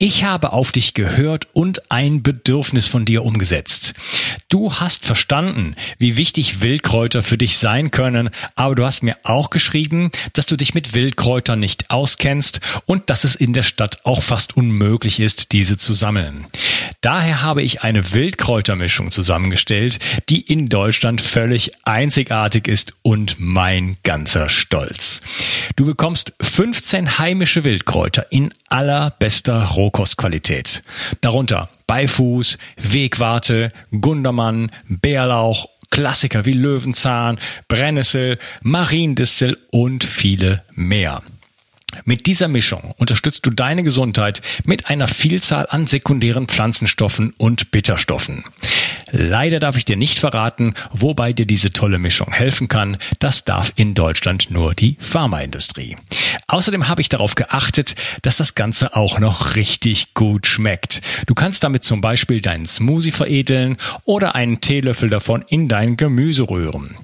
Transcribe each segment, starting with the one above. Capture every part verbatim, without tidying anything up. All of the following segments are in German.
Ich habe auf dich gehört und ein Bedürfnis von dir umgesetzt. Du hast verstanden, wie wichtig Wildkräuter für dich sein können, aber du hast mir auch geschrieben, dass du dich mit Wildkräutern nicht auskennst und dass es in der Stadt auch fast unmöglich ist, diese zu sammeln. Daher habe ich eine Wildkräutermischung zusammengestellt, die in Deutschland völlig einzigartig ist und mein ganzer Stolz. Du bekommst fünfzehn heimische Wildkräuter in allerbester Rohkostqualität. Darunter Beifuß, Wegwarte, Gundermann, Bärlauch, Klassiker wie Löwenzahn, Brennnessel, Mariendistel und viele mehr. Mit dieser Mischung unterstützt du deine Gesundheit mit einer Vielzahl an sekundären Pflanzenstoffen und Bitterstoffen. Leider darf ich dir nicht verraten, wobei dir diese tolle Mischung helfen kann. Das darf in Deutschland nur die Pharmaindustrie. Außerdem habe ich darauf geachtet, dass das Ganze auch noch richtig gut schmeckt. Du kannst damit zum Beispiel deinen Smoothie veredeln oder einen Teelöffel davon in dein Gemüse rühren.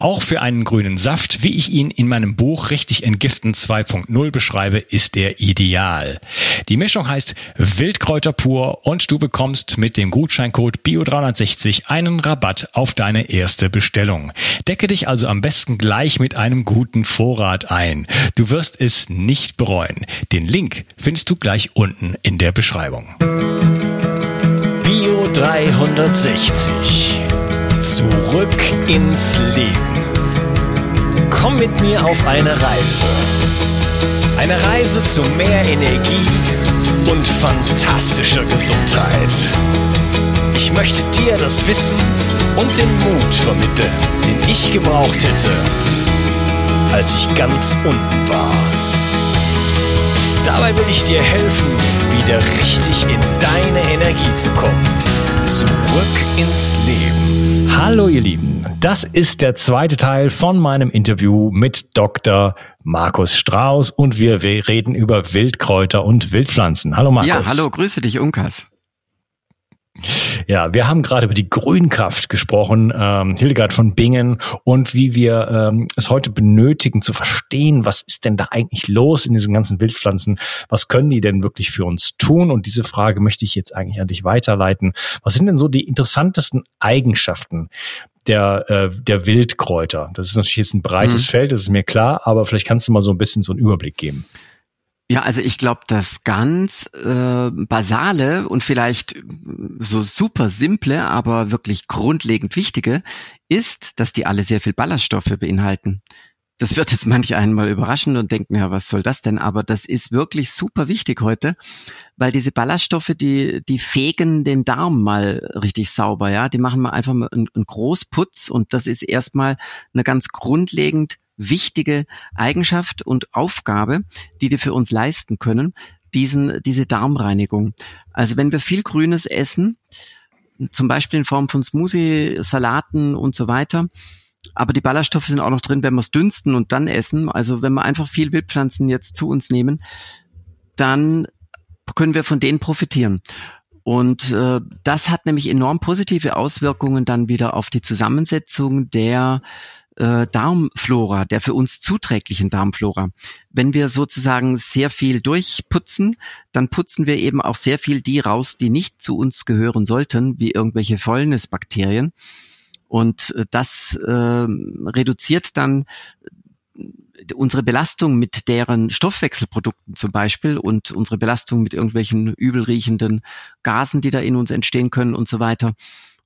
Auch für einen grünen Saft, wie ich ihn in meinem Buch Richtig Entgiften zwei Punkt null beschreibe, ist er ideal. Die Mischung heißt Wildkräuter pur und du bekommst mit dem Gutscheincode B I O drei sechzig einen Rabatt auf deine erste Bestellung. Decke dich also am besten gleich mit einem guten Vorrat ein. Du wirst es nicht bereuen. Den Link findest du gleich unten in der Beschreibung. B I O drei sechzig. Zurück ins Leben. Komm mit mir auf eine Reise. Eine Reise zu mehr Energie und fantastischer Gesundheit. Ich möchte dir das Wissen und den Mut vermitteln, den ich gebraucht hätte, als ich ganz unten war. Dabei will ich dir helfen, wieder richtig in deine Energie zu kommen. Zurück ins Leben. Hallo ihr Lieben, das ist der zweite Teil von meinem Interview mit Doktor Markus Strauß und wir reden über Wildkräuter und Wildpflanzen. Hallo Markus. Ja, hallo, grüße dich, Unkas. Ja, wir haben gerade über die Grünkraft gesprochen, ähm, Hildegard von Bingen und wie wir ähm, es heute benötigen zu verstehen, was ist denn da eigentlich los in diesen ganzen Wildpflanzen, was können die denn wirklich für uns tun, und diese Frage möchte ich jetzt eigentlich an dich weiterleiten. Was sind denn so die interessantesten Eigenschaften der äh, der Wildkräuter? Das ist natürlich jetzt ein breites mhm. Feld, das ist mir klar, aber vielleicht kannst du mal so ein bisschen so einen Überblick geben. Ja, also ich glaube, das ganz äh, basale und vielleicht so super simple, aber wirklich grundlegend wichtige ist, dass die alle sehr viel Ballaststoffe beinhalten. Das wird jetzt manch einen mal überraschen und denken, ja, was soll das denn? Aber das ist wirklich super wichtig heute, weil diese Ballaststoffe, die die fegen den Darm mal richtig sauber, ja, die machen mal einfach mal einen, einen Großputz, und das ist erstmal eine ganz grundlegend wichtige Eigenschaft und Aufgabe, die die für uns leisten können, diesen, diese Darmreinigung. Also wenn wir viel Grünes essen, zum Beispiel in Form von Smoothie, Salaten und so weiter, aber die Ballaststoffe sind auch noch drin, wenn wir es dünsten und dann essen, also wenn wir einfach viel Wildpflanzen jetzt zu uns nehmen, dann können wir von denen profitieren. Und äh, das hat nämlich enorm positive Auswirkungen dann wieder auf die Zusammensetzung der Darmflora, der für uns zuträglichen Darmflora. Wenn wir sozusagen sehr viel durchputzen, dann putzen wir eben auch sehr viel die raus, die nicht zu uns gehören sollten, wie irgendwelche Fäulnisbakterien. Und das äh, reduziert dann unsere Belastung mit deren Stoffwechselprodukten zum Beispiel und unsere Belastung mit irgendwelchen übelriechenden Gasen, die da in uns entstehen können und so weiter.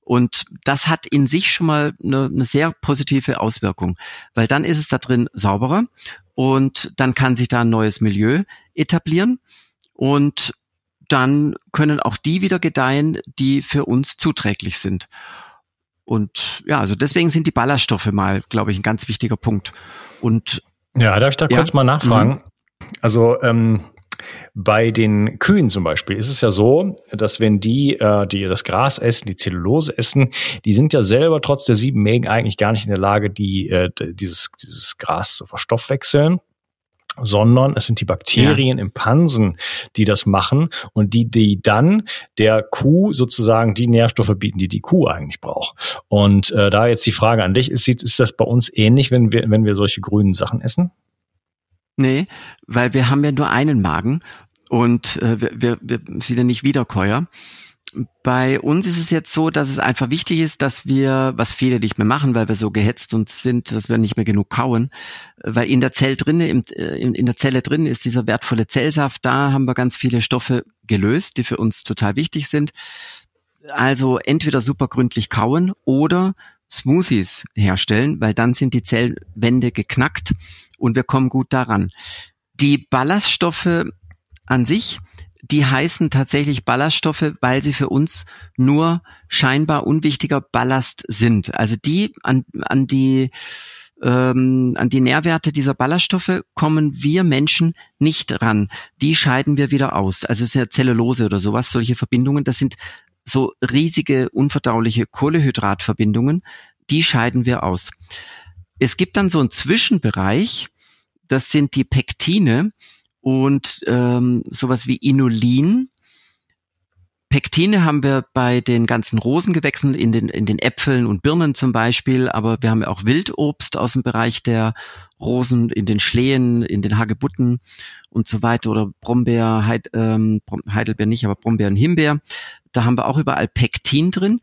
Und das hat in sich schon mal eine, eine sehr positive Auswirkung, weil dann ist es da drin sauberer und dann kann sich da ein neues Milieu etablieren und dann können auch die wieder gedeihen, die für uns zuträglich sind. Und ja, also deswegen sind die Ballaststoffe mal, glaube ich, ein ganz wichtiger Punkt. Und ja, darf ich da ja? kurz mal nachfragen? Mhm. Also ähm bei den Kühen zum Beispiel ist es ja so, dass wenn die, äh, die das Gras essen, die Zellulose essen, die sind ja selber trotz der sieben Mägen eigentlich gar nicht in der Lage, die äh, dieses dieses Gras zu verstoffwechseln, sondern es sind die Bakterien ja. im Pansen, die das machen und die die dann der Kuh sozusagen die Nährstoffe bieten, die die Kuh eigentlich braucht. Und äh, da jetzt die Frage an dich ist, ist das bei uns ähnlich, wenn wir wenn wir solche grünen Sachen essen? Nee, weil wir haben ja nur einen Magen und äh, wir, wir sind ja nicht Wiederkäuer. Bei uns ist es jetzt so, dass es einfach wichtig ist, dass wir, was viele nicht mehr machen, weil wir so gehetzt und sind, dass wir nicht mehr genug kauen, weil in der Zelle drin, in, in der Zelle drin ist dieser wertvolle Zellsaft, da haben wir ganz viele Stoffe gelöst, die für uns total wichtig sind. Also entweder super gründlich kauen oder Smoothies herstellen, weil dann sind die Zellwände geknackt und wir kommen gut daran. Die Ballaststoffe an sich, die heißen tatsächlich Ballaststoffe, weil sie für uns nur scheinbar unwichtiger Ballast sind. Also die an, an die ähm, an die Nährwerte dieser Ballaststoffe kommen wir Menschen nicht ran. Die scheiden wir wieder aus. Also es ist ja Zellulose oder sowas, solche Verbindungen. Das sind so riesige unverdauliche Kohlehydratverbindungen. Die scheiden wir aus. Es gibt dann so einen Zwischenbereich. Das sind die Pektine. Und ähm, sowas wie Inulin. Pektine haben wir bei den ganzen Rosengewächsen, in den, in den Äpfeln und Birnen zum Beispiel, aber wir haben ja auch Wildobst aus dem Bereich der Rosen, in den Schlehen, in den Hagebutten und so weiter, oder Brombeer, Heid, ähm, Heidelbeer nicht, aber Brombeer und Himbeer. Da haben wir auch überall Pektin drin.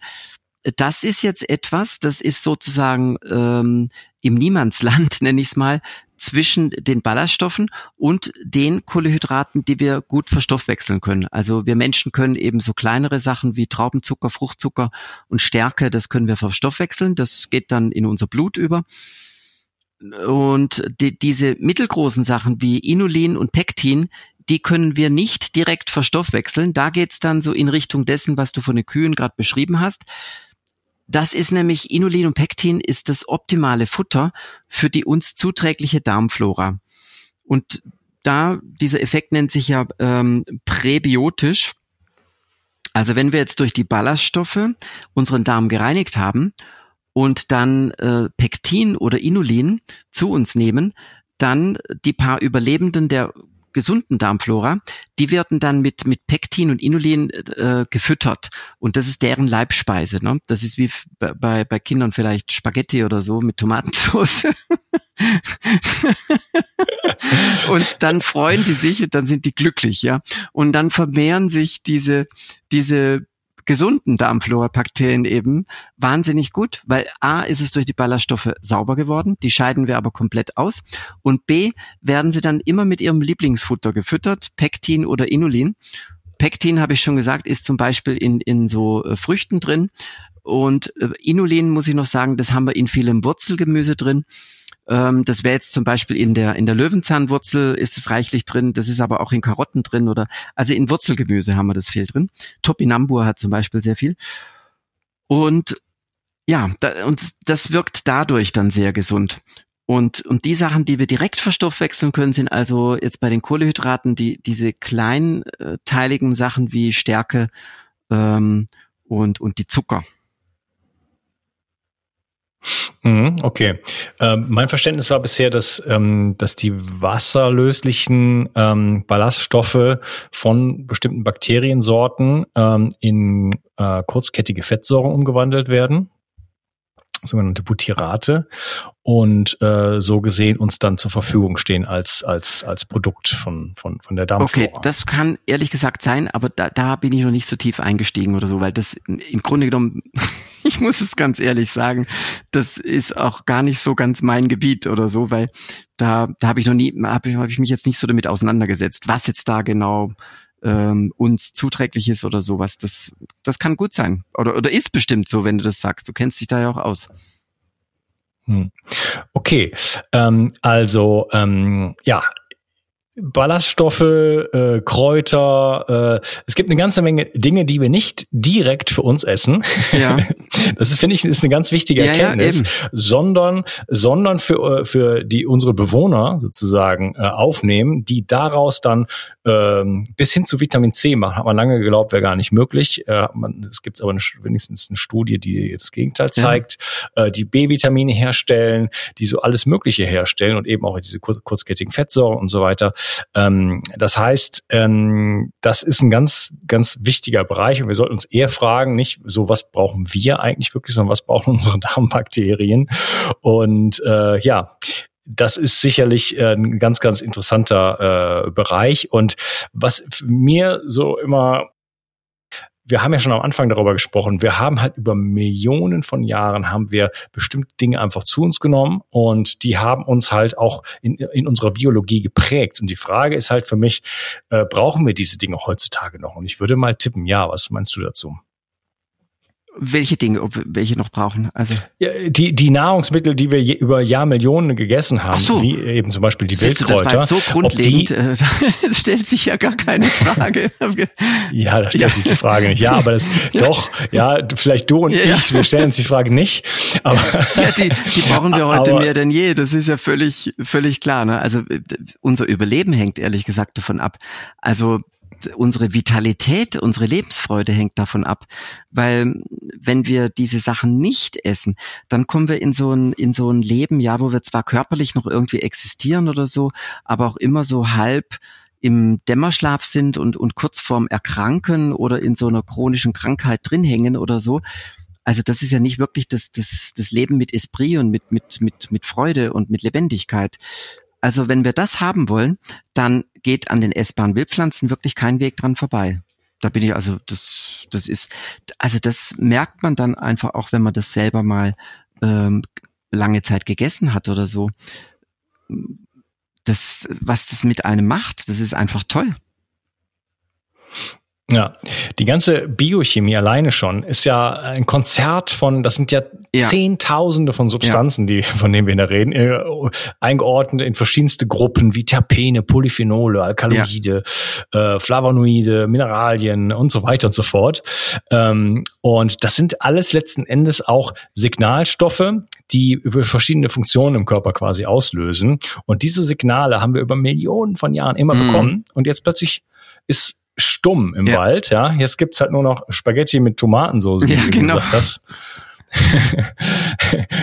Das ist jetzt etwas, das ist sozusagen ähm, im Niemandsland, nenne ich es mal, zwischen den Ballaststoffen und den Kohlenhydraten, die wir gut verstoffwechseln können. Also wir Menschen können eben so kleinere Sachen wie Traubenzucker, Fruchtzucker und Stärke, das können wir verstoffwechseln. Das geht dann in unser Blut über. Und die, diese mittelgroßen Sachen wie Inulin und Pektin, die können wir nicht direkt verstoffwechseln. Da geht's dann so in Richtung dessen, was du von den Kühen gerade beschrieben hast. Das ist nämlich, Inulin und Pektin ist das optimale Futter für die uns zuträgliche Darmflora. Und da, dieser Effekt nennt sich ja ähm, präbiotisch. Also wenn wir jetzt durch die Ballaststoffe unseren Darm gereinigt haben und dann äh, Pektin oder Inulin zu uns nehmen, dann die paar Überlebenden der gesunden Darmflora, die werden dann mit mit Pektin und Inulin äh, gefüttert, und das ist deren Leibspeise, ne? Das ist wie f- bei bei Kindern vielleicht Spaghetti oder so mit Tomatensauce. Und dann freuen die sich und dann sind die glücklich, ja. Und dann vermehren sich diese diese gesunden Darmflora-Bakterien eben wahnsinnig gut, weil A, ist es durch die Ballaststoffe sauber geworden, die scheiden wir aber komplett aus, und B, werden sie dann immer mit ihrem Lieblingsfutter gefüttert, Pektin oder Inulin. Pektin, habe ich schon gesagt, ist zum Beispiel in in so Früchten drin, und Inulin, muss ich noch sagen, das haben wir in vielem Wurzelgemüse drin. Das wäre jetzt zum Beispiel in der in der Löwenzahnwurzel ist es reichlich drin. Das ist aber auch in Karotten drin, oder also in Wurzelgemüse haben wir das viel drin. Topinambur hat zum Beispiel sehr viel. Und ja, da, und das wirkt dadurch dann sehr gesund. Und und die Sachen, die wir direkt verstoffwechseln können, sind also jetzt bei den Kohlenhydraten die diese kleinteiligen Sachen wie Stärke ähm, und und die Zucker. Okay. Ähm, mein Verständnis war bisher, dass ähm, dass die wasserlöslichen ähm, Ballaststoffe von bestimmten Bakteriensorten ähm, in äh, kurzkettige Fettsäuren umgewandelt werden, sogenannte Butyrate, und äh, so gesehen uns dann zur Verfügung stehen als als als Produkt von von von der Darmflora. Okay, das kann ehrlich gesagt sein, aber da, da bin ich noch nicht so tief eingestiegen oder so, weil das im Grunde genommen, ich muss es ganz ehrlich sagen, das ist auch gar nicht so ganz mein Gebiet oder so, weil da da habe ich noch nie habe ich, hab ich mich jetzt nicht so damit auseinandergesetzt, was jetzt da genau ähm, uns zuträglich ist oder sowas. Das das kann gut sein oder oder ist bestimmt so, wenn du das sagst. Du kennst dich da ja auch aus. Hm. Okay, ähm, also ähm, ja. Ballaststoffe, äh, Kräuter, äh, es gibt eine ganze Menge Dinge, die wir nicht direkt für uns essen. Ja. Das finde ich, ist eine ganz wichtige ja, Erkenntnis, ja, sondern sondern für für die unsere Bewohner sozusagen äh, aufnehmen, die daraus dann äh, bis hin zu Vitamin C machen. Hat man lange geglaubt, wäre gar nicht möglich. Äh, man, es gibt aber eine, wenigstens eine Studie, die das Gegenteil zeigt, ja. äh, die B-Vitamine herstellen, die so alles Mögliche herstellen und eben auch diese kur- kurzkettigen Fettsäuren und so weiter. Das heißt, das ist ein ganz, ganz wichtiger Bereich, und wir sollten uns eher fragen, nicht so, was brauchen wir eigentlich wirklich, sondern was brauchen unsere Darmbakterien? Und äh, ja, das ist sicherlich ein ganz, ganz interessanter äh, Bereich. Und was mir so immer, wir haben ja schon am Anfang darüber gesprochen, wir haben halt über Millionen von Jahren haben wir bestimmte Dinge einfach zu uns genommen und die haben uns halt auch in, in unserer Biologie geprägt. Und die Frage ist halt für mich, äh, brauchen wir diese Dinge heutzutage noch? Und ich würde mal tippen, ja, was meinst du dazu? Welche Dinge, ob welche noch brauchen? Also ja, die die Nahrungsmittel, die wir je, über Jahrmillionen gegessen haben, so. Wie eben zum Beispiel die Siehst Wildkräuter. Du, das war so grundlegend, die, äh, das stellt sich ja gar keine Frage. Ja, da stellt ja. sich die Frage nicht. Ja, aber das ja. doch. Ja, vielleicht du und ja. ich, wir stellen uns die Frage nicht. Aber ja, die, die brauchen wir heute aber, mehr denn je. Das ist ja völlig völlig klar. Ne? Also unser Überleben hängt ehrlich gesagt davon ab. Also unsere Vitalität, unsere Lebensfreude hängt davon ab, weil wenn wir diese Sachen nicht essen, dann kommen wir in so ein in so ein Leben, ja, wo wir zwar körperlich noch irgendwie existieren oder so, aber auch immer so halb im Dämmerschlaf sind und und kurz vorm Erkranken oder in so einer chronischen Krankheit drin hängen oder so. Also das ist ja nicht wirklich das das das Leben mit Esprit und mit mit mit mit Freude und mit Lebendigkeit. Also wenn wir das haben wollen, dann geht an den essbaren Wildpflanzen wirklich kein Weg dran vorbei. Da bin ich also, das, das ist, also das merkt man dann einfach auch, wenn man das selber mal ähm, lange Zeit gegessen hat oder so. Das, was das mit einem macht, das ist einfach toll. Ja, die ganze Biochemie alleine schon ist ja ein Konzert von, das sind ja, ja. Zehntausende von Substanzen, ja. die, von denen wir da reden, äh, eingeordnet in verschiedenste Gruppen wie Terpene, Polyphenole, Alkaloide, ja. äh, Flavonoide, Mineralien und so weiter und so fort. Ähm, und das sind alles letzten Endes auch Signalstoffe, die über verschiedene Funktionen im Körper quasi auslösen. Und diese Signale haben wir über Millionen von Jahren immer mhm. bekommen. Und jetzt plötzlich ist stumm im ja. Wald, ja. Jetzt gibt's halt nur noch Spaghetti mit Tomatensoße, wie ja, du genau. gesagt hast.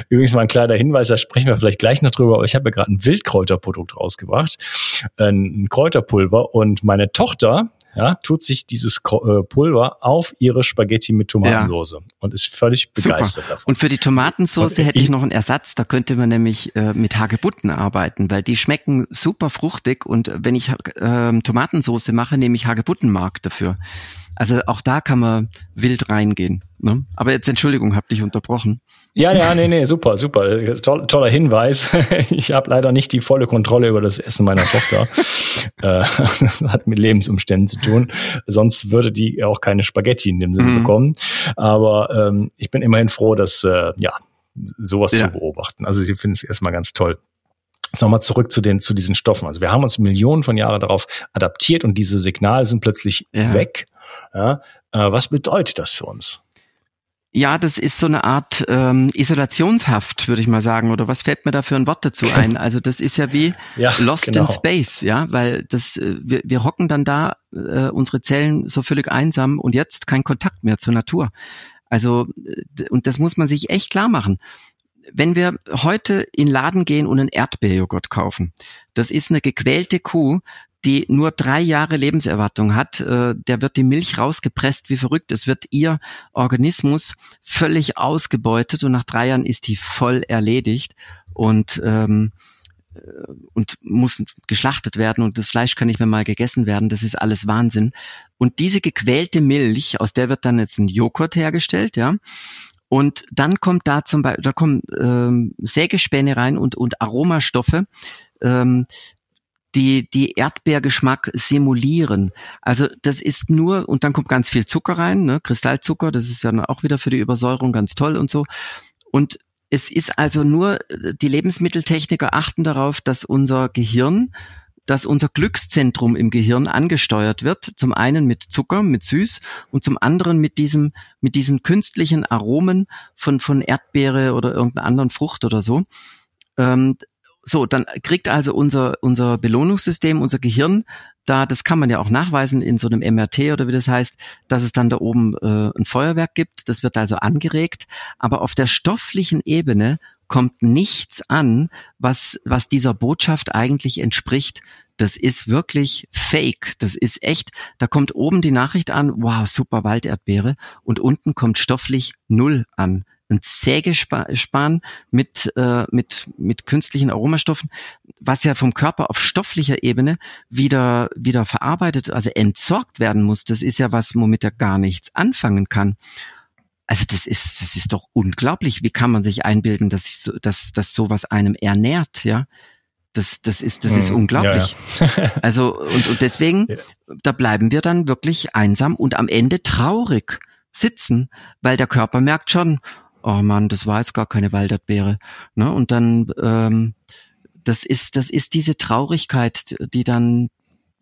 Übrigens mal ein kleiner Hinweis, da sprechen wir vielleicht gleich noch drüber, aber ich habe mir gerade ein Wildkräuterprodukt rausgebracht, ein Kräuterpulver, und meine Tochter, ja, tut sich dieses Pulver auf ihre Spaghetti mit Tomatensoße ja. und ist völlig begeistert Super. Davon. Und für die Tomatensoße hätte ich, ich noch einen Ersatz, da könnte man nämlich äh, mit Hagebutten arbeiten, weil die schmecken super fruchtig, und wenn ich äh, Tomatensoße mache, nehme ich Hagebuttenmark dafür. Also auch da kann man wild reingehen. Ne? Aber jetzt, Entschuldigung, hab dich unterbrochen. Ja, ja, nee, nee, super, super. Toll, toller Hinweis. Ich habe leider nicht die volle Kontrolle über das Essen meiner Tochter. Das hat mit Lebensumständen zu tun. Sonst würde die auch keine Spaghetti in dem Sinne mm. bekommen. Aber ähm, ich bin immerhin froh, dass äh, ja sowas ja. zu beobachten. Also sie finden es erstmal ganz toll. Jetzt nochmal zurück zu den zu diesen Stoffen. Also wir haben uns Millionen von Jahren darauf adaptiert und diese Signale sind plötzlich ja. weg. Ja, äh, was bedeutet das für uns? Ja, das ist so eine Art ähm, Isolationshaft, würde ich mal sagen. Oder was fällt mir da für ein Wort dazu ein? Also das ist ja wie ja, Lost genau. in Space, ja, weil das äh, wir, wir hocken dann da, äh, unsere Zellen so völlig einsam und jetzt kein Kontakt mehr zur Natur. Also und das muss man sich echt klar machen. Wenn wir heute in den Laden gehen und einen Erdbeerjoghurt kaufen, das ist eine gequälte Kuh, die nur drei Jahre Lebenserwartung hat, äh, der wird die Milch rausgepresst wie verrückt. Es wird ihr Organismus völlig ausgebeutet und nach drei Jahren ist die voll erledigt und ähm, und muss geschlachtet werden und das Fleisch kann nicht mehr mal gegessen werden. Das ist alles Wahnsinn. Und diese gequälte Milch, aus der wird dann jetzt ein Joghurt hergestellt, ja. Und dann kommt da zum Beispiel, da kommen ähm, Sägespäne rein und und Aromastoffe, ähm, die die Erdbeergeschmack simulieren. Also das ist nur, und dann kommt ganz viel Zucker rein, ne? Kristallzucker, das ist ja dann auch wieder für die Übersäuerung ganz toll und so. Und es ist also nur, die Lebensmitteltechniker achten darauf, dass unser Gehirn, dass unser Glückszentrum im Gehirn angesteuert wird, zum einen mit Zucker, mit Süß und zum anderen mit diesem mit diesen künstlichen Aromen von von Erdbeere oder irgendeiner anderen Frucht oder so. Ähm, So, dann kriegt also unser unser Belohnungssystem, unser Gehirn, da, das kann man ja auch nachweisen in so einem M R T oder wie das heißt, dass es dann da oben äh, ein Feuerwerk gibt, das wird also angeregt, aber auf der stofflichen Ebene kommt nichts an, was was dieser Botschaft eigentlich entspricht. Das ist wirklich fake, das ist echt, da kommt oben die Nachricht an, wow, super Walderdbeere, und unten kommt stofflich null an. ein Sägespan mit, äh, mit, mit künstlichen Aromastoffen, was ja vom Körper auf stofflicher Ebene wieder, wieder verarbeitet, also entsorgt werden muss. Das ist ja was, womit er gar nichts anfangen kann. Also das ist, das ist doch unglaublich. Wie kann man sich einbilden, dass ich so, dass, dass sowas einem ernährt, ja? Das, das ist, das ist hm, unglaublich. Ja, ja. Also, und, und deswegen, ja. Da bleiben wir dann wirklich einsam und am Ende traurig sitzen, weil der Körper merkt schon, oh Mann, das war jetzt gar keine Walderdbeere, ne? Und dann, ähm, das ist, das ist diese Traurigkeit, die dann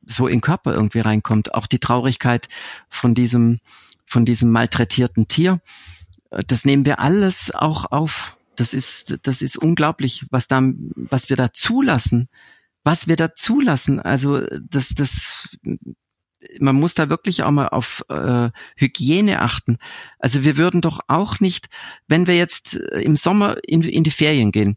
so in den Körper irgendwie reinkommt. Auch die Traurigkeit von diesem, von diesem malträtierten Tier. Das nehmen wir alles auch auf. Das ist, das ist unglaublich, was da, was wir da zulassen, was wir da zulassen. Also, das, das, man muss da wirklich auch mal auf äh, Hygiene achten. Also, wir würden doch auch nicht, wenn wir jetzt im Sommer in, in die Ferien gehen,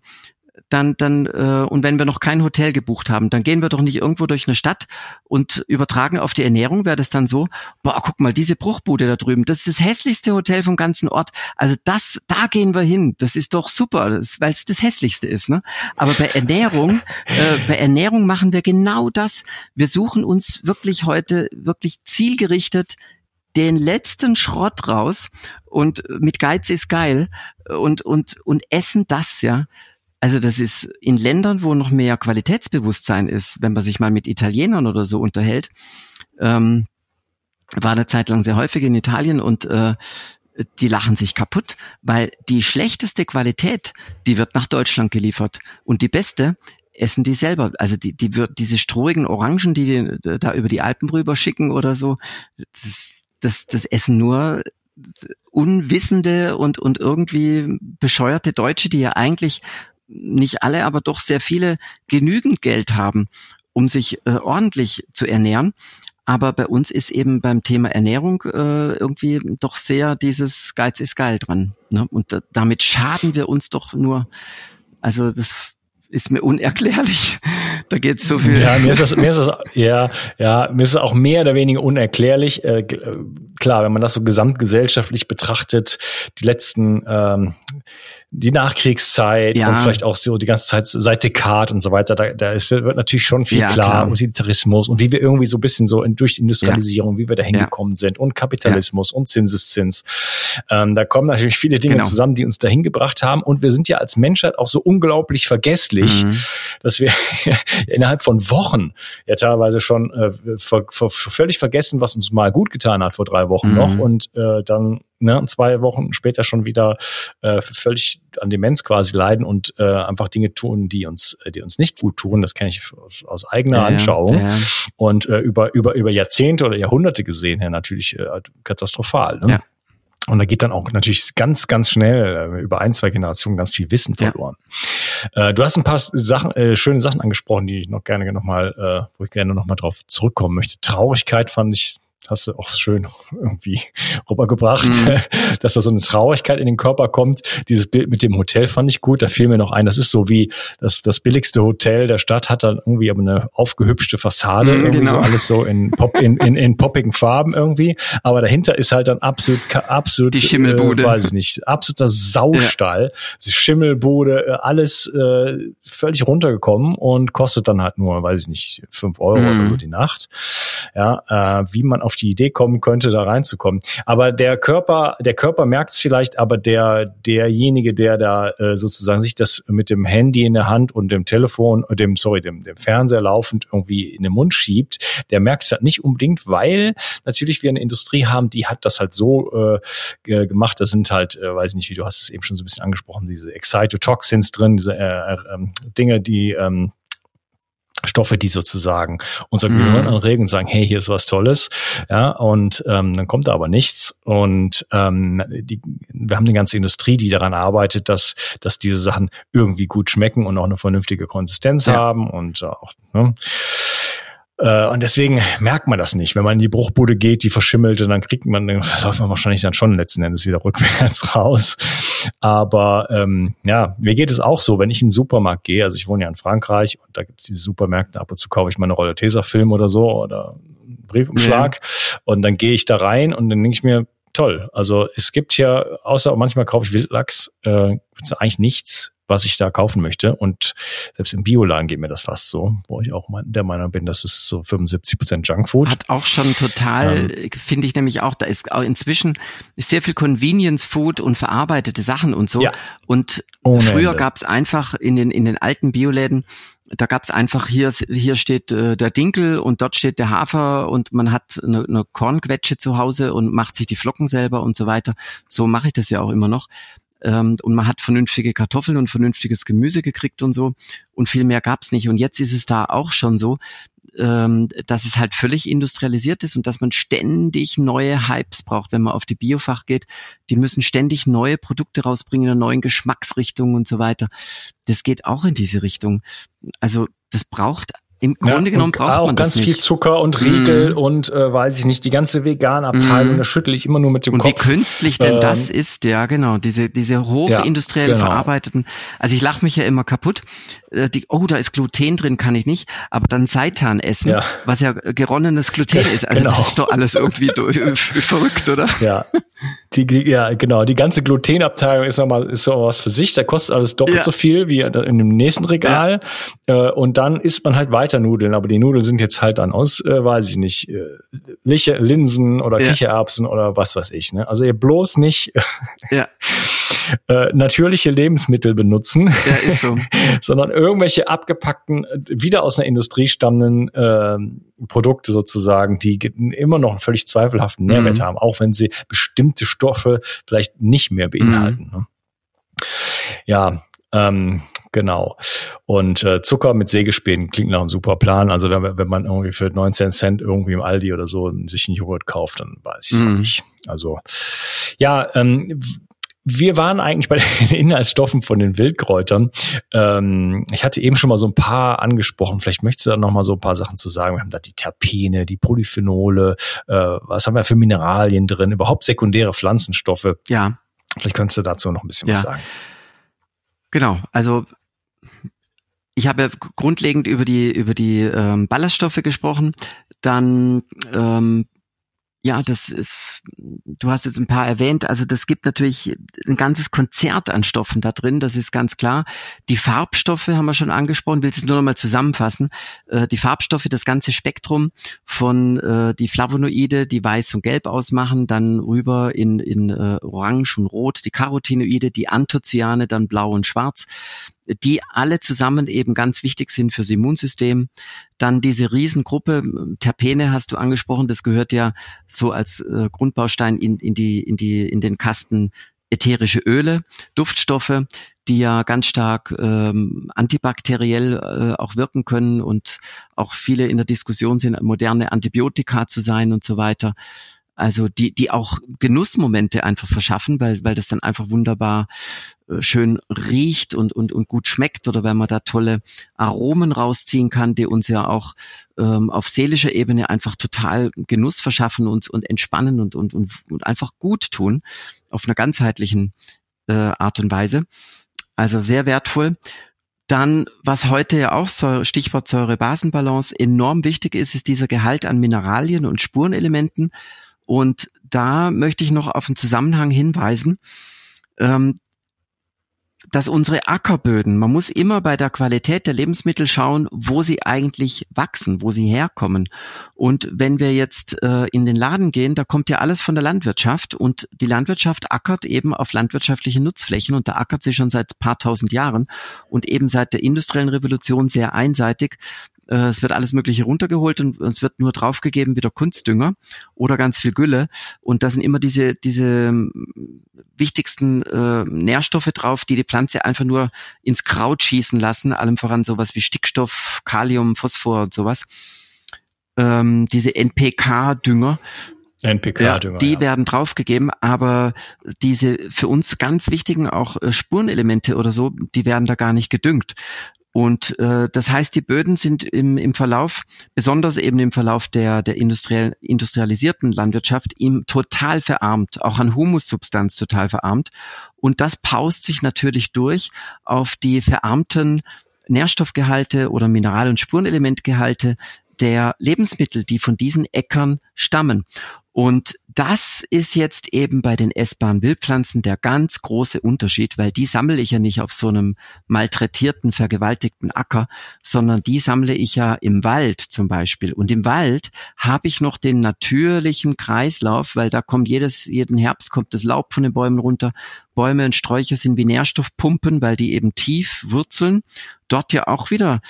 dann, dann, äh, und wenn wir noch kein Hotel gebucht haben, dann gehen wir doch nicht irgendwo durch eine Stadt und übertragen auf die Ernährung, wäre das dann so, boah, guck mal, diese Bruchbude da drüben, das ist das hässlichste Hotel vom ganzen Ort. Also das, da gehen wir hin, das ist doch super, weil es das hässlichste ist, ne? Aber bei Ernährung, äh, bei Ernährung machen wir genau das. Wir suchen uns wirklich heute, wirklich zielgerichtet den letzten Schrott raus und mit Geiz ist geil und, und, und essen das, ja. Also das ist in Ländern, wo noch mehr Qualitätsbewusstsein ist, wenn man sich mal mit Italienern oder so unterhält, ähm, war eine Zeit lang sehr häufig in Italien und äh, die lachen sich kaputt, weil die schlechteste Qualität, die wird nach Deutschland geliefert und die beste essen die selber. Also die, die wird diese strohigen Orangen, die, die da über die Alpen rüber schicken oder so, das, das, das essen nur unwissende und und irgendwie bescheuerte Deutsche, die ja eigentlich nicht alle, aber doch sehr viele genügend Geld haben, um sich äh, ordentlich zu ernähren. Aber bei uns ist eben beim Thema Ernährung äh, irgendwie doch sehr dieses Geiz ist geil dran, ne? Und da, damit schaden wir uns doch nur. Also das ist mir unerklärlich. Da geht's so viel. Ja, mir ist das, mir ist das, ja, ja, mir ist es auch mehr oder weniger unerklärlich. Äh, klar, wenn man das so gesamtgesellschaftlich betrachtet, die letzten, ähm, die Nachkriegszeit ja. Und vielleicht auch so die ganze Zeit seit Descartes und so weiter, da, da ist, wird natürlich schon viel ja, klar, klar. Und Militarismus und wie wir irgendwie so ein bisschen so in, durch Industrialisierung, ja. Wie wir da hingekommen ja. Sind und Kapitalismus ja. Und Zinseszins. Ähm, da kommen natürlich viele Dinge genau. Zusammen, die uns dahin gebracht haben und wir sind ja als Menschheit auch so unglaublich vergesslich, mhm. dass wir innerhalb von Wochen ja teilweise schon äh, ver, ver, völlig vergessen, was uns mal gut getan hat vor drei Wochen mhm. noch und äh, dann ne, zwei Wochen später schon wieder äh, völlig an Demenz quasi leiden und äh, einfach Dinge tun, die uns, die uns nicht gut tun. Das kenne ich aus, aus eigener ja, Anschauung. Ja. Und äh, über, über, über Jahrzehnte oder Jahrhunderte gesehen, ja, natürlich äh, katastrophal. Ne? Ja. Und da geht dann auch natürlich ganz, ganz schnell äh, über ein, zwei Generationen ganz viel Wissen verloren. Ja. Äh, du hast ein paar Sachen, äh, schöne Sachen angesprochen, die ich noch gerne nochmal, äh, wo ich gerne nochmal drauf zurückkommen möchte. Traurigkeit fand ich. Hast du auch schön irgendwie rübergebracht, mhm. dass da so eine Traurigkeit in den Körper kommt. Dieses Bild mit dem Hotel fand ich gut, da fiel mir noch ein, das ist so wie das, das billigste Hotel der Stadt hat dann irgendwie aber eine aufgehübschte Fassade, mhm, irgendwie genau. So alles so in, Pop, in, in, in poppigen Farben irgendwie, aber dahinter ist halt dann absolut, absolut, die Schimmelbude. Äh, weiß ich nicht, absoluter Saustall, ja. Die Schimmelbude, alles äh, völlig runtergekommen und kostet dann halt nur, weiß ich nicht, fünf Euro mhm. oder so die Nacht. Ja, äh, wie man auf die Idee kommen könnte, da reinzukommen. Aber der Körper, der Körper merkt es vielleicht, aber der, derjenige, der da äh, sozusagen sich das mit dem Handy in der Hand und dem Telefon, dem, sorry, dem, dem Fernseher laufend irgendwie in den Mund schiebt, der merkt es halt nicht unbedingt, weil natürlich wir eine Industrie haben, die hat das halt so äh, gemacht. Das sind halt, äh, weiß nicht, wie du hast es eben schon so ein bisschen angesprochen, diese Excitotoxins drin, diese äh, äh, Dinge, die äh, Stoffe, die sozusagen unser Gehirn anregen und sagen, hey, hier ist was Tolles, ja, und ähm, dann kommt da aber nichts und ähm, die, wir haben eine ganze Industrie, die daran arbeitet, dass dass diese Sachen irgendwie gut schmecken und auch eine vernünftige Konsistenz ja. haben und auch, ne? Und deswegen merkt man das nicht. Wenn man in die Bruchbude geht, die verschimmelte, dann kriegt man, dann läuft man wahrscheinlich dann schon letzten Endes wieder rückwärts raus. Aber ähm, ja, mir geht es auch so, wenn ich in den Supermarkt gehe, also ich wohne ja in Frankreich und da gibt es diese Supermärkte, ab und zu kaufe ich mal eine Rolle Tesafilm oder so oder einen Briefumschlag. Ja. Und dann gehe ich da rein und dann denke ich mir, toll. Also es gibt ja, außer manchmal kaufe ich Wildlachs, äh, gibt's eigentlich nichts, was ich da kaufen möchte. Und selbst im Bioladen geht mir das fast so, wo ich auch der Meinung bin, das ist so fünfundsiebzig Prozent Junkfood. Hat auch schon total, ähm, finde ich nämlich auch, da ist auch inzwischen ist sehr viel Convenience Food und verarbeitete Sachen und so. Ja, und früher gab es einfach in den, in den alten Bioläden, da gab es einfach, hier hier steht äh, der Dinkel und dort steht der Hafer und man hat eine, eine Kornquetsche zu Hause und macht sich die Flocken selber und so weiter. So mache ich das ja auch immer noch. Ähm, und man hat vernünftige Kartoffeln und vernünftiges Gemüse gekriegt und so und viel mehr gab es nicht. Und jetzt ist es da auch schon so, ähm, dass es halt völlig industrialisiert ist und dass man ständig neue Hypes braucht, wenn man auf die Biofach geht. Die müssen ständig neue Produkte rausbringen in einer neuen Geschmacksrichtung und so weiter. Das geht auch in diese Richtung. Also das braucht im Grunde ja, genommen braucht auch man ganz das nicht. Viel Zucker und Riegel mm. und äh, weiß ich nicht, die ganze Vegan-Abteilung, mm. da schüttel ich immer nur mit dem und Kopf. Und wie künstlich denn ähm, das ist, ja genau, diese diese hochindustriell ja, genau. verarbeiteten, also ich lache mich ja immer kaputt, äh, die, oh, da ist Gluten drin, kann ich nicht, aber dann Seitan essen, ja. was ja geronnenes Gluten ist, also genau. das ist doch alles irgendwie verrückt, oder? Ja. Die, die, ja, genau. Die ganze Glutenabteilung ist nochmal ist noch was für sich. Da kostet alles doppelt ja. so viel wie in dem nächsten Regal. Ja. Äh, und dann isst man halt weiter Nudeln. Aber die Nudeln sind jetzt halt dann aus, äh, weiß ich nicht, äh, Liche, Linsen oder ja. Kichererbsen oder was weiß ich. Ne? Also ihr bloß nicht ja. äh, natürliche Lebensmittel benutzen, ja, ist so. sondern irgendwelche abgepackten, wieder aus einer Industrie stammenden äh, Produkte sozusagen, die immer noch einen völlig zweifelhaften Nährwert mhm. haben, auch wenn sie bestimmte Stoffe vielleicht nicht mehr beinhalten. Mhm. Ja, ähm, genau. Und äh, Zucker mit Sägespänen klingt nach einem super Plan. Also wenn, wenn man irgendwie für neunzehn Cent irgendwie im Aldi oder so sich einen Joghurt kauft, dann weiß ich es mhm. auch nicht. Also ja, ähm, wir waren eigentlich bei den Inhaltsstoffen von den Wildkräutern. Ähm, ich hatte eben schon mal so ein paar angesprochen. Vielleicht möchtest du da noch mal so ein paar Sachen zu sagen. Wir haben da die Terpene, die Polyphenole. Äh, was haben wir für Mineralien drin? Überhaupt sekundäre Pflanzenstoffe. Ja. Vielleicht kannst du dazu noch ein bisschen ja. was sagen. Genau. Also ich habe ja grundlegend über die über die ähm, Ballaststoffe gesprochen. Dann ähm, ja, das ist, du hast jetzt ein paar erwähnt, also das gibt natürlich ein ganzes Konzert an Stoffen da drin, das ist ganz klar. Die Farbstoffe haben wir schon angesprochen, will es nur nochmal zusammenfassen. Äh, die Farbstoffe, das ganze Spektrum von äh, die Flavonoide, die weiß und gelb ausmachen, dann rüber in, in äh, orange und rot, die Carotinoide, die Anthocyane, dann blau und schwarz, die alle zusammen eben ganz wichtig sind fürs Immunsystem. Dann diese Riesengruppe, Terpene hast du angesprochen, das gehört ja so als äh, Grundbaustein in, in die, in die, in den Kasten ätherische Öle, Duftstoffe, die ja ganz stark ähm, antibakteriell äh, auch wirken können und auch viele in der Diskussion sind, moderne Antibiotika zu sein und so weiter. Also die, die auch Genussmomente einfach verschaffen, weil, weil das dann einfach wunderbar äh, schön riecht und, und, und gut schmeckt oder weil man da tolle Aromen rausziehen kann, die uns ja auch ähm, auf seelischer Ebene einfach total Genuss verschaffen und, und entspannen und, und, und, und einfach gut tun auf einer ganzheitlichen äh, Art und Weise. Also sehr wertvoll. Dann, was heute ja auch Säure, Stichwort Säure-Basen-Balance enorm wichtig ist, ist dieser Gehalt an Mineralien und Spurenelementen. Und da möchte ich noch auf den Zusammenhang hinweisen, dass unsere Ackerböden, man muss immer bei der Qualität der Lebensmittel schauen, wo sie eigentlich wachsen, wo sie herkommen. Und wenn wir jetzt in den Laden gehen, da kommt ja alles von der Landwirtschaft und die Landwirtschaft ackert eben auf landwirtschaftlichen Nutzflächen und da ackert sie schon seit ein paar tausend Jahren und eben seit der industriellen Revolution sehr einseitig. Es wird alles Mögliche runtergeholt und es wird nur draufgegeben, wieder Kunstdünger oder ganz viel Gülle. Und da sind immer diese diese wichtigsten äh, Nährstoffe drauf, die die Pflanze einfach nur ins Kraut schießen lassen, allem voran sowas wie Stickstoff, Kalium, Phosphor und sowas. Ähm, diese N P K-Dünger. N P K-Dünger, ja, die ja. werden draufgegeben, aber diese für uns ganz wichtigen auch äh, Spurenelemente oder so, die werden da gar nicht gedüngt. Und äh, das heißt, die Böden sind im, im Verlauf, besonders eben im Verlauf der, der industriell, industrialisierten Landwirtschaft, im total verarmt, auch an Humussubstanz total verarmt. Und das paust sich natürlich durch auf die verarmten Nährstoffgehalte oder Mineral- und Spurenelementgehalte der Lebensmittel, die von diesen Äckern stammen. Und das ist jetzt eben bei den essbaren Wildpflanzen der ganz große Unterschied, weil die sammle ich ja nicht auf so einem malträtierten, vergewaltigten Acker, sondern die sammle ich ja im Wald zum Beispiel. Und im Wald habe ich noch den natürlichen Kreislauf, weil da kommt jedes, jeden Herbst kommt das Laub von den Bäumen runter. Bäume und Sträucher sind wie Nährstoffpumpen, weil die eben tief wurzeln. Dort ja auch wieder,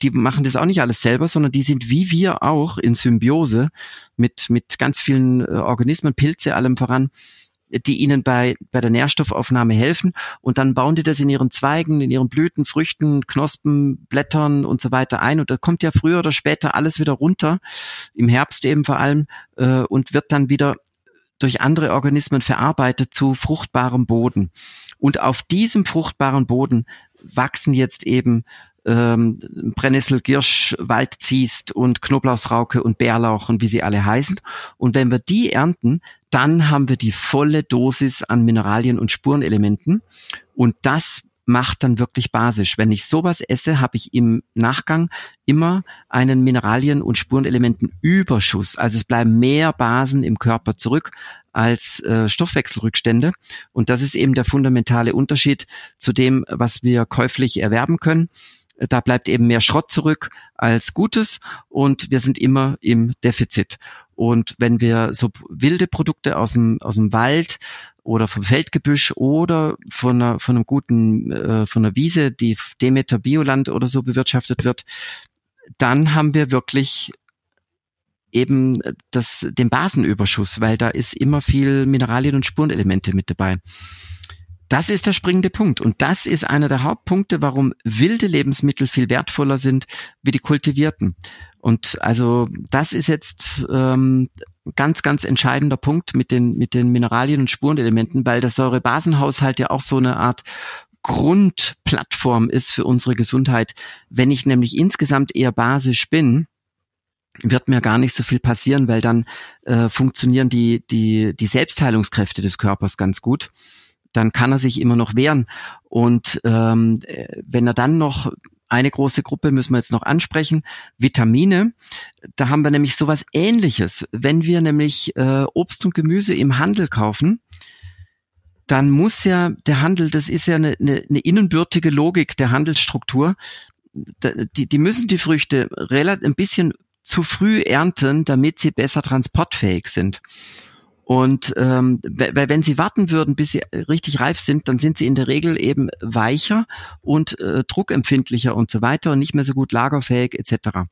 die machen das auch nicht alles selber, sondern die sind wie wir auch in Symbiose mit mit ganz vielen Organismen, Pilze, allem voran, die ihnen bei bei der Nährstoffaufnahme helfen. Und dann bauen die das in ihren Zweigen, in ihren Blüten, Früchten, Knospen, Blättern und so weiter ein. Und da kommt ja früher oder später alles wieder runter, im Herbst eben vor allem, äh, und wird dann wieder durch andere Organismen verarbeitet zu fruchtbarem Boden. Und auf diesem fruchtbaren Boden wachsen jetzt eben ähm, Brennnessel, Giersch, Waldziest und Knoblauchsrauke und Bärlauch und wie sie alle heißen. Und wenn wir die ernten, dann haben wir die volle Dosis an Mineralien und Spurenelementen. Und das macht dann wirklich basisch. Wenn ich sowas esse, habe ich im Nachgang immer einen Mineralien- und Spurenelementenüberschuss. Also es bleiben mehr Basen im Körper zurück als äh, Stoffwechselrückstände. Und das ist eben der fundamentale Unterschied zu dem, was wir käuflich erwerben können. Da bleibt eben mehr Schrott zurück als Gutes und wir sind immer im Defizit. Und wenn wir so wilde Produkte aus dem, aus dem Wald oder vom Feldgebüsch oder von einer, von einem guten, äh, von einer Wiese, die Demeter Bioland oder so bewirtschaftet wird, dann haben wir wirklich eben das, den Basenüberschuss, weil da ist immer viel Mineralien und Spurenelemente mit dabei. Das ist der springende Punkt und das ist einer der Hauptpunkte, warum wilde Lebensmittel viel wertvoller sind wie die kultivierten. Und also das ist jetzt ähm, ganz, ganz entscheidender Punkt mit den mit den Mineralien und Spurenelementen, weil der Säurebasenhaushalt ja auch so eine Art Grundplattform ist für unsere Gesundheit. Wenn ich nämlich insgesamt eher basisch bin, wird mir gar nicht so viel passieren, weil dann äh, funktionieren die die die Selbstheilungskräfte des Körpers ganz gut. Dann kann er sich immer noch wehren. Und ähm, wenn er dann noch, eine große Gruppe müssen wir jetzt noch ansprechen, Vitamine, da haben wir nämlich sowas Ähnliches. Wenn wir nämlich äh, Obst und Gemüse im Handel kaufen, dann muss ja der Handel, das ist ja eine, eine, eine innenbürtige Logik der Handelsstruktur, die, die müssen die Früchte relativ ein bisschen zu früh ernten, damit sie besser transportfähig sind. Und ähm, weil wenn sie warten würden, bis sie richtig reif sind, dann sind sie in der Regel eben weicher und äh, druckempfindlicher und so weiter und nicht mehr so gut lagerfähig et cetera.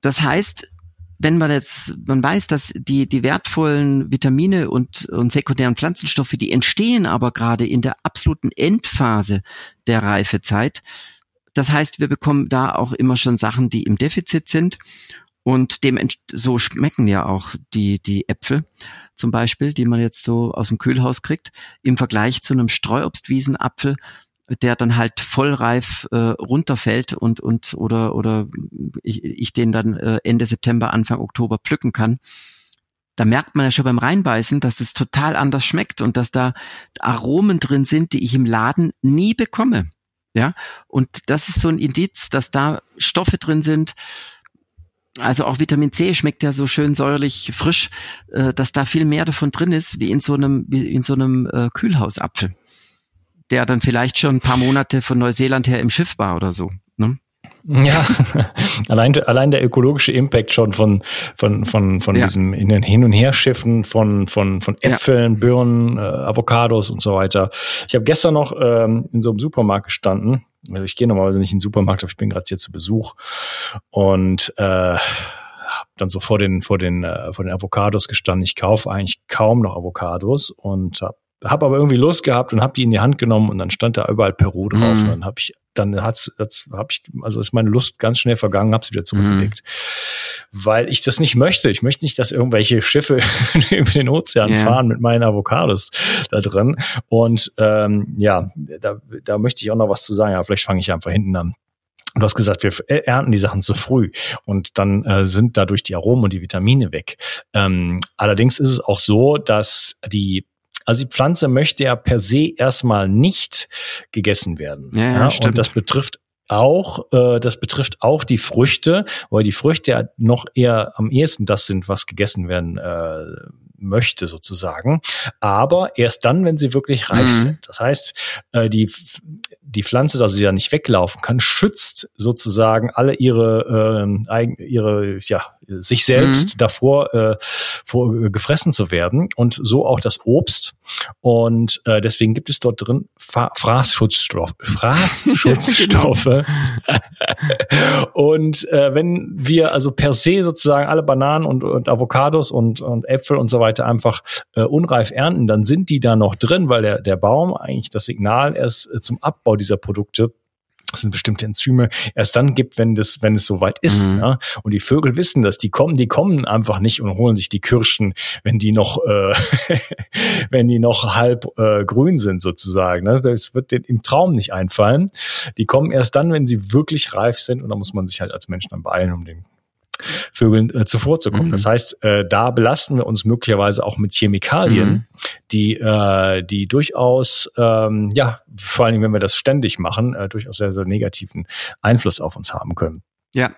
Das heißt, wenn man jetzt, man weiß, dass die die wertvollen Vitamine und und sekundären Pflanzenstoffe, die entstehen aber gerade in der absoluten Endphase der Reifezeit. Das heißt, wir bekommen da auch immer schon Sachen, die im Defizit sind. Und dem so schmecken ja auch die die Äpfel zum Beispiel, die man jetzt so aus dem Kühlhaus kriegt, im Vergleich zu einem Streuobstwiesenapfel, der dann halt vollreif äh, runterfällt und und oder oder ich, ich den dann äh, Ende September, Anfang Oktober pflücken kann. Da merkt man ja schon beim Reinbeißen, dass es total anders schmeckt und dass da Aromen drin sind, die ich im Laden nie bekomme. Ja, und das ist so ein Indiz, dass da Stoffe drin sind. Also auch Vitamin C schmeckt ja so schön säuerlich frisch, dass da viel mehr davon drin ist, wie in so einem, wie in so einem Kühlhausapfel, der dann vielleicht schon ein paar Monate von Neuseeland her im Schiff war oder so, ne? Ja, allein, allein der ökologische Impact schon von, von, von, von ja. diesem Hin- und Herschiffen von, von, von Äpfeln, ja. Birnen, äh, Avocados und so weiter. Ich habe gestern noch ähm, in so einem Supermarkt gestanden. Also ich gehe normalerweise nicht in den Supermarkt, aber ich bin gerade hier zu Besuch und äh, habe dann so vor den, vor den, äh, vor den Avocados gestanden. Ich kaufe eigentlich kaum noch Avocados und habe Hab aber irgendwie Lust gehabt und habe die in die Hand genommen und dann stand da überall Peru drauf. Mm. Und dann habe ich, dann hat's, hat's, hab ich, also ist meine Lust ganz schnell vergangen, habe sie wieder zurückgelegt, mm. weil ich das nicht möchte. Ich möchte nicht, dass irgendwelche Schiffe über den Ozean yeah. fahren mit meinen Avocados da drin. Und ähm, ja, da, da möchte ich auch noch was zu sagen. Ja, vielleicht fange ich einfach hinten an. Du hast gesagt, wir ernten die Sachen zu früh und dann äh, sind dadurch die Aromen und die Vitamine weg. Ähm, allerdings ist es auch so, dass die Also die Pflanze möchte ja per se erstmal nicht gegessen werden. Ja, ja, ja, und das betrifft auch, äh, das betrifft auch die Früchte, weil die Früchte ja noch eher am ehesten das sind, was gegessen werden äh, möchte sozusagen, aber erst dann, wenn sie wirklich reif mhm. sind. Das heißt, die, die Pflanze, dass sie ja nicht weglaufen kann, schützt sozusagen alle ihre, äh, ihre ja, sich selbst mhm. davor, äh, vor, äh, gefressen zu werden und so auch das Obst. Und äh, deswegen gibt es dort drin Fa- Fraßschutzstoff, Fraßschutzstoffe. Und äh, wenn wir also per se sozusagen alle Bananen und, und Avocados und, und Äpfel und so weiter einfach äh, unreif ernten, dann sind die da noch drin, weil der, der Baum eigentlich das Signal erst äh, zum Abbau dieser Produkte, das sind bestimmte Enzyme, erst dann gibt, wenn das, wenn es soweit ist. Mhm. Ne? Und die Vögel wissen das, die kommen, die kommen einfach nicht und holen sich die Kirschen, wenn die noch, äh, wenn die noch halb äh, grün sind sozusagen. Ne? Das wird denen im Traum nicht einfallen. Die kommen erst dann, wenn sie wirklich reif sind, und da muss man sich halt als Mensch dann beeilen, um den Vögeln äh, zuvorzukommen. Mhm. Das heißt, äh, da belasten wir uns möglicherweise auch mit Chemikalien, mhm. die äh, die durchaus, ähm, ja, vor allem wenn wir das ständig machen, äh, durchaus sehr, sehr negativen Einfluss auf uns haben können. Ja.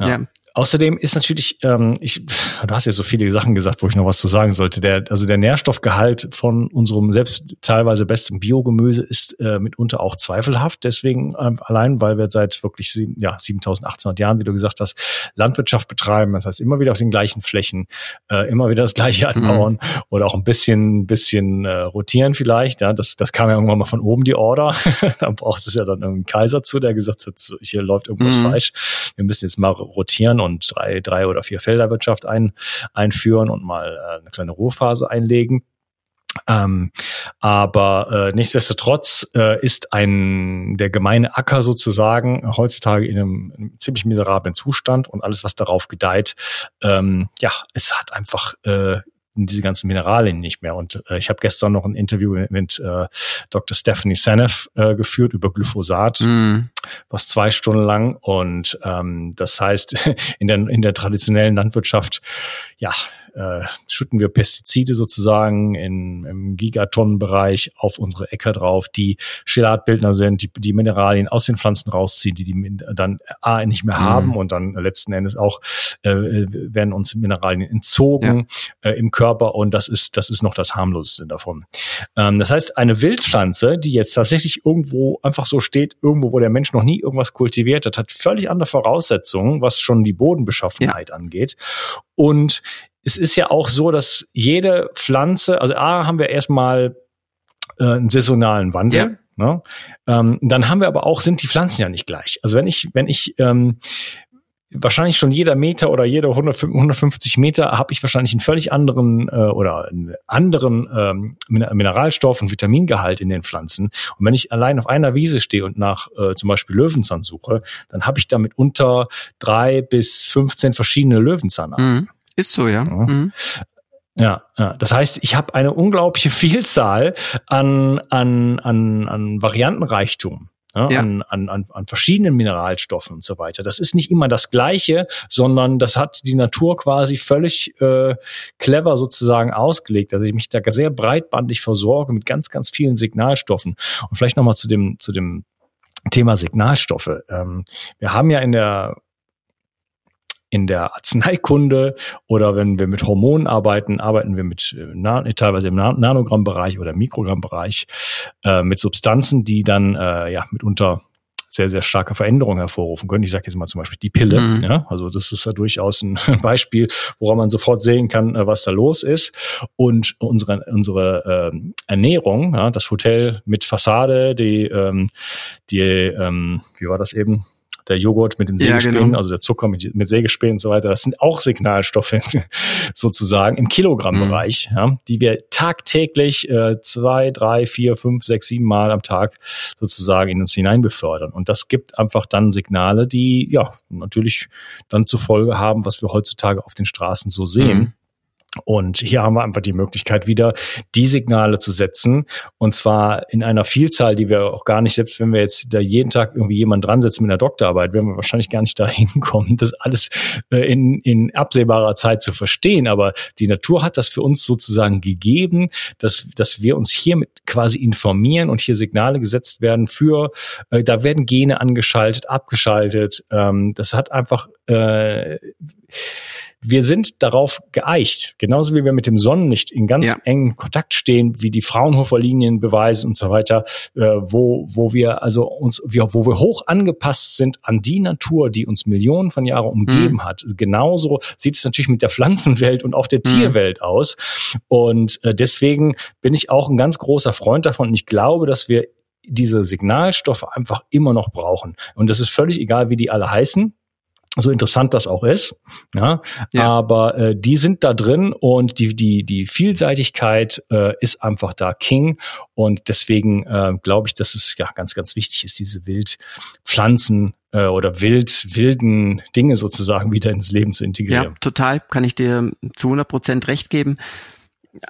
Ja. ja. Außerdem ist natürlich, ähm, ich, du hast ja so viele Sachen gesagt, wo ich noch was zu sagen sollte. Der, also der Nährstoffgehalt von unserem selbst teilweise besten Biogemüse ist äh, mitunter auch zweifelhaft. Deswegen äh, allein, weil wir seit wirklich sieben, ja, siebentausendachthundert Jahren, wie du gesagt hast, Landwirtschaft betreiben. Das heißt, immer wieder auf den gleichen Flächen, äh, immer wieder das Gleiche anbauen mhm. oder auch ein bisschen, bisschen äh, rotieren vielleicht. Ja, das, das kam ja irgendwann mal von oben die Order. Da brauchst du ja dann irgendeinen Kaiser zu, der gesagt hat, so, hier läuft irgendwas mhm. falsch. Wir müssen jetzt mal rotieren und drei, drei oder vier Felderwirtschaft ein, einführen und mal äh, eine kleine Ruhephase einlegen. Ähm, aber äh, nichtsdestotrotz äh, ist ein der gemeine Acker sozusagen heutzutage in einem, einem ziemlich miserablen Zustand, und alles, was darauf gedeiht, ähm, ja, es hat einfach äh, diese ganzen Mineralien nicht mehr. Und äh, ich habe gestern noch ein Interview mit, mit äh, Doktor Stephanie Seneff äh, geführt über Glyphosat, mm. was zwei Stunden lang. Und ähm, das heißt, in der, in der traditionellen Landwirtschaft, ja, äh, schütten wir Pestizide sozusagen in, im Gigatonnenbereich auf unsere Äcker drauf, die Chelatbildner sind, die, die Mineralien aus den Pflanzen rausziehen, die die dann A, nicht mehr haben mhm. und dann letzten Endes auch äh, werden uns Mineralien entzogen ja. äh, im Körper, und das ist, das ist noch das harmloseste davon. Ähm, das heißt, eine Wildpflanze, die jetzt tatsächlich irgendwo einfach so steht, irgendwo, wo der Mensch noch nie irgendwas kultiviert hat, hat völlig andere Voraussetzungen, was schon die Bodenbeschaffenheit ja. angeht. Und es ist ja auch so, dass jede Pflanze, also A, haben wir erstmal äh, einen saisonalen Wandel. Yeah. Ne? Ähm, dann haben wir aber auch, sind die Pflanzen ja nicht gleich. Also wenn ich, wenn ich ähm, wahrscheinlich schon jeder Meter oder jede hundertfünfzig Meter habe ich wahrscheinlich einen völlig anderen äh, oder einen anderen ähm, Mineralstoff- und Vitamingehalt in den Pflanzen. Und wenn ich allein auf einer Wiese stehe und nach äh, zum Beispiel Löwenzahn suche, dann habe ich damit unter drei bis fünfzehn verschiedene Löwenzahnarten. Mm. Ist so, ja. Ja. Mhm. Ja, ja. Das heißt, ich habe eine unglaubliche Vielzahl an, an, an, an Variantenreichtum, ja, ja. An, an, an verschiedenen Mineralstoffen und so weiter. Das ist nicht immer das Gleiche, sondern das hat die Natur quasi völlig äh, clever sozusagen ausgelegt, dass ich mich da sehr breitbandig versorge mit ganz, ganz vielen Signalstoffen. Und vielleicht nochmal zu dem, zu dem Thema Signalstoffe. Ähm, wir haben ja in der In der Arzneikunde oder wenn wir mit Hormonen arbeiten, arbeiten wir mit teilweise im Nanogrammbereich oder Mikrogrammbereich äh, mit Substanzen, die dann äh, ja mitunter sehr, sehr starke Veränderungen hervorrufen können. Ich sage jetzt mal zum Beispiel die Pille. Mhm. Ja? Also das ist ja durchaus ein Beispiel, woran man sofort sehen kann, was da los ist. Und unsere, unsere äh, Ernährung, ja? Das Hotel mit Fassade, die, ähm, die ähm, wie war das eben? Der Joghurt mit den Sägespänen, ja, genau. Also der Zucker mit, mit Sägespänen und so weiter, das sind auch Signalstoffe sozusagen im Kilogrammbereich, mhm. ja, die wir tagtäglich äh, zwei, drei, vier, fünf, sechs, sieben Mal am Tag sozusagen in uns hinein befördern. Und das gibt einfach dann Signale, die ja natürlich dann zur Folge haben, was wir heutzutage auf den Straßen so sehen. Mhm. Und hier haben wir einfach die Möglichkeit, wieder die Signale zu setzen, und zwar in einer Vielzahl, die wir auch gar nicht, selbst wenn wir jetzt da jeden Tag irgendwie jemanden dran setzen mit einer Doktorarbeit, werden wir wahrscheinlich gar nicht dahin kommen, das alles in, in absehbarer Zeit zu verstehen. Aber die Natur hat das für uns sozusagen gegeben, dass, dass wir uns hier mit quasi informieren und hier Signale gesetzt werden für, äh, da werden Gene angeschaltet, abgeschaltet. Ähm, das hat einfach... Äh, wir sind darauf geeicht, genauso wie wir mit dem Sonnenlicht in ganz ja. engen Kontakt stehen, wie die Fraunhofer-Linien beweisen und so weiter, äh, wo wo wir also uns wir, wo wir hoch angepasst sind an die Natur, die uns Millionen von Jahren umgeben mhm. hat. Genauso sieht es natürlich mit der Pflanzenwelt und auch der mhm. Tierwelt aus. Und äh, deswegen bin ich auch ein ganz großer Freund davon. Und ich glaube, dass wir diese Signalstoffe einfach immer noch brauchen. Und das ist völlig egal, wie die alle heißen. So interessant das auch ist, ja, ja. aber äh, die sind da drin und die die die Vielseitigkeit äh, ist einfach da King und deswegen äh, glaube ich, dass es ja ganz ganz wichtig ist, diese Wildpflanzen äh, oder wild wilden Dinge sozusagen wieder ins Leben zu integrieren. Ja, total, kann ich dir zu hundert Prozent recht geben.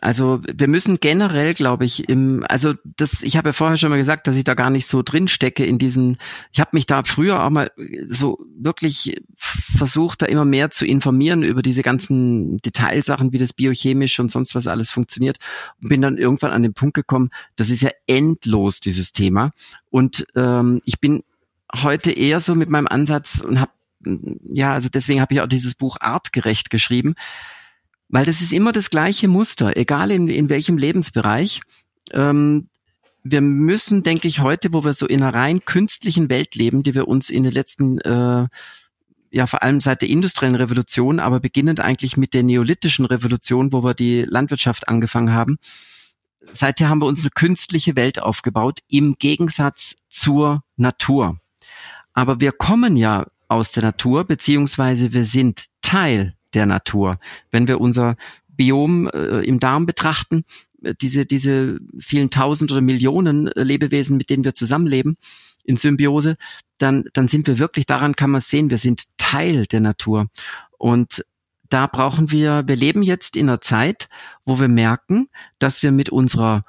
Also wir müssen generell, glaube ich, im, also das, ich habe ja vorher schon mal gesagt, dass ich da gar nicht so drin stecke in diesen, ich habe mich da früher auch mal so wirklich versucht, da immer mehr zu informieren über diese ganzen Detailsachen, wie das biochemisch und sonst was alles funktioniert und bin dann irgendwann an den Punkt gekommen, das ist ja endlos, dieses Thema. Und ähm, ich bin heute eher so mit meinem Ansatz und habe, ja, also deswegen habe ich auch dieses Buch artgerecht geschrieben, weil das ist immer das gleiche Muster, egal in, in welchem Lebensbereich. Ähm, wir müssen, denke ich, heute, wo wir so in einer rein künstlichen Welt leben, die wir uns in den letzten, äh, ja vor allem seit der industriellen Revolution, aber beginnend eigentlich mit der neolithischen Revolution, wo wir die Landwirtschaft angefangen haben, seither haben wir uns eine künstliche Welt aufgebaut, im Gegensatz zur Natur. Aber wir kommen ja aus der Natur, beziehungsweise wir sind Teil der Natur. Wenn wir unser Biom äh, im Darm betrachten, diese, diese vielen tausend oder Millionen Lebewesen, mit denen wir zusammenleben, in Symbiose, dann, dann sind wir wirklich, daran kann man es sehen, wir sind Teil der Natur. Und da brauchen wir, wir leben jetzt in einer Zeit, wo wir merken, dass wir mit unserer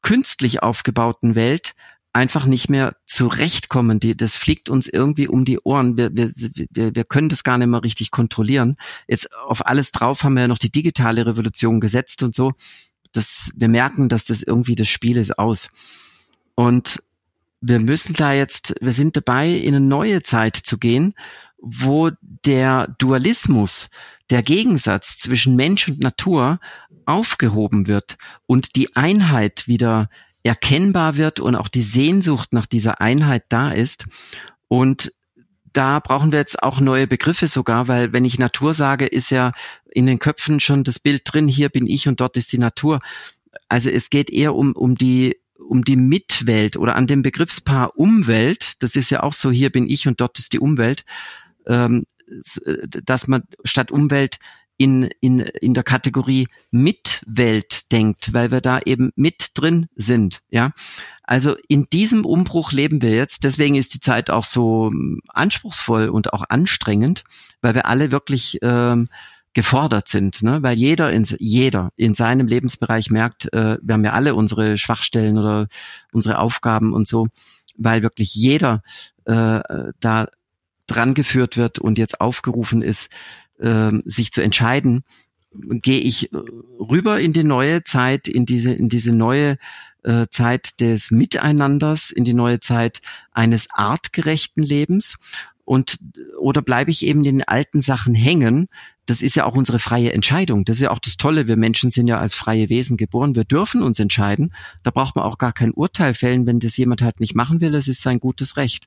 künstlich aufgebauten Welt einfach nicht mehr zurechtkommen. Die, das fliegt uns irgendwie um die Ohren. Wir, wir, wir, wir können das gar nicht mehr richtig kontrollieren. Jetzt auf alles drauf haben wir ja noch die digitale Revolution gesetzt und so. Das, wir merken, dass das irgendwie das Spiel ist aus. Und wir müssen da jetzt, wir sind dabei, in eine neue Zeit zu gehen, wo der Dualismus, der Gegensatz zwischen Mensch und Natur aufgehoben wird und die Einheit wieder erkennbar wird und auch die Sehnsucht nach dieser Einheit da ist. Und da brauchen wir jetzt auch neue Begriffe sogar, weil wenn ich Natur sage, ist ja in den Köpfen schon das Bild drin, hier bin ich und dort ist die Natur. Also es geht eher um um die um die Mitwelt oder an dem Begriffspaar Umwelt, das ist ja auch so, hier bin ich und dort ist die Umwelt, dass man statt Umwelt in in in der Kategorie Mitwelt denkt, weil wir da eben mit drin sind, ja. Also in diesem Umbruch leben wir jetzt, deswegen ist die Zeit auch so anspruchsvoll und auch anstrengend, weil wir alle wirklich ähm, gefordert sind, ne, weil jeder in jeder in seinem Lebensbereich merkt, äh, wir haben ja alle unsere Schwachstellen oder unsere Aufgaben und so, weil wirklich jeder äh, da dran geführt wird und jetzt aufgerufen ist, sich zu entscheiden, gehe ich rüber in die neue Zeit, in diese in diese neue äh, Zeit des Miteinanders, in die neue Zeit eines artgerechten Lebens und oder bleibe ich eben in den alten Sachen hängen? Das ist ja auch unsere freie Entscheidung. Das ist ja auch das Tolle. Wir Menschen sind ja als freie Wesen geboren. Wir dürfen uns entscheiden. Da braucht man auch gar kein Urteil fällen, wenn das jemand halt nicht machen will. Das ist sein gutes Recht.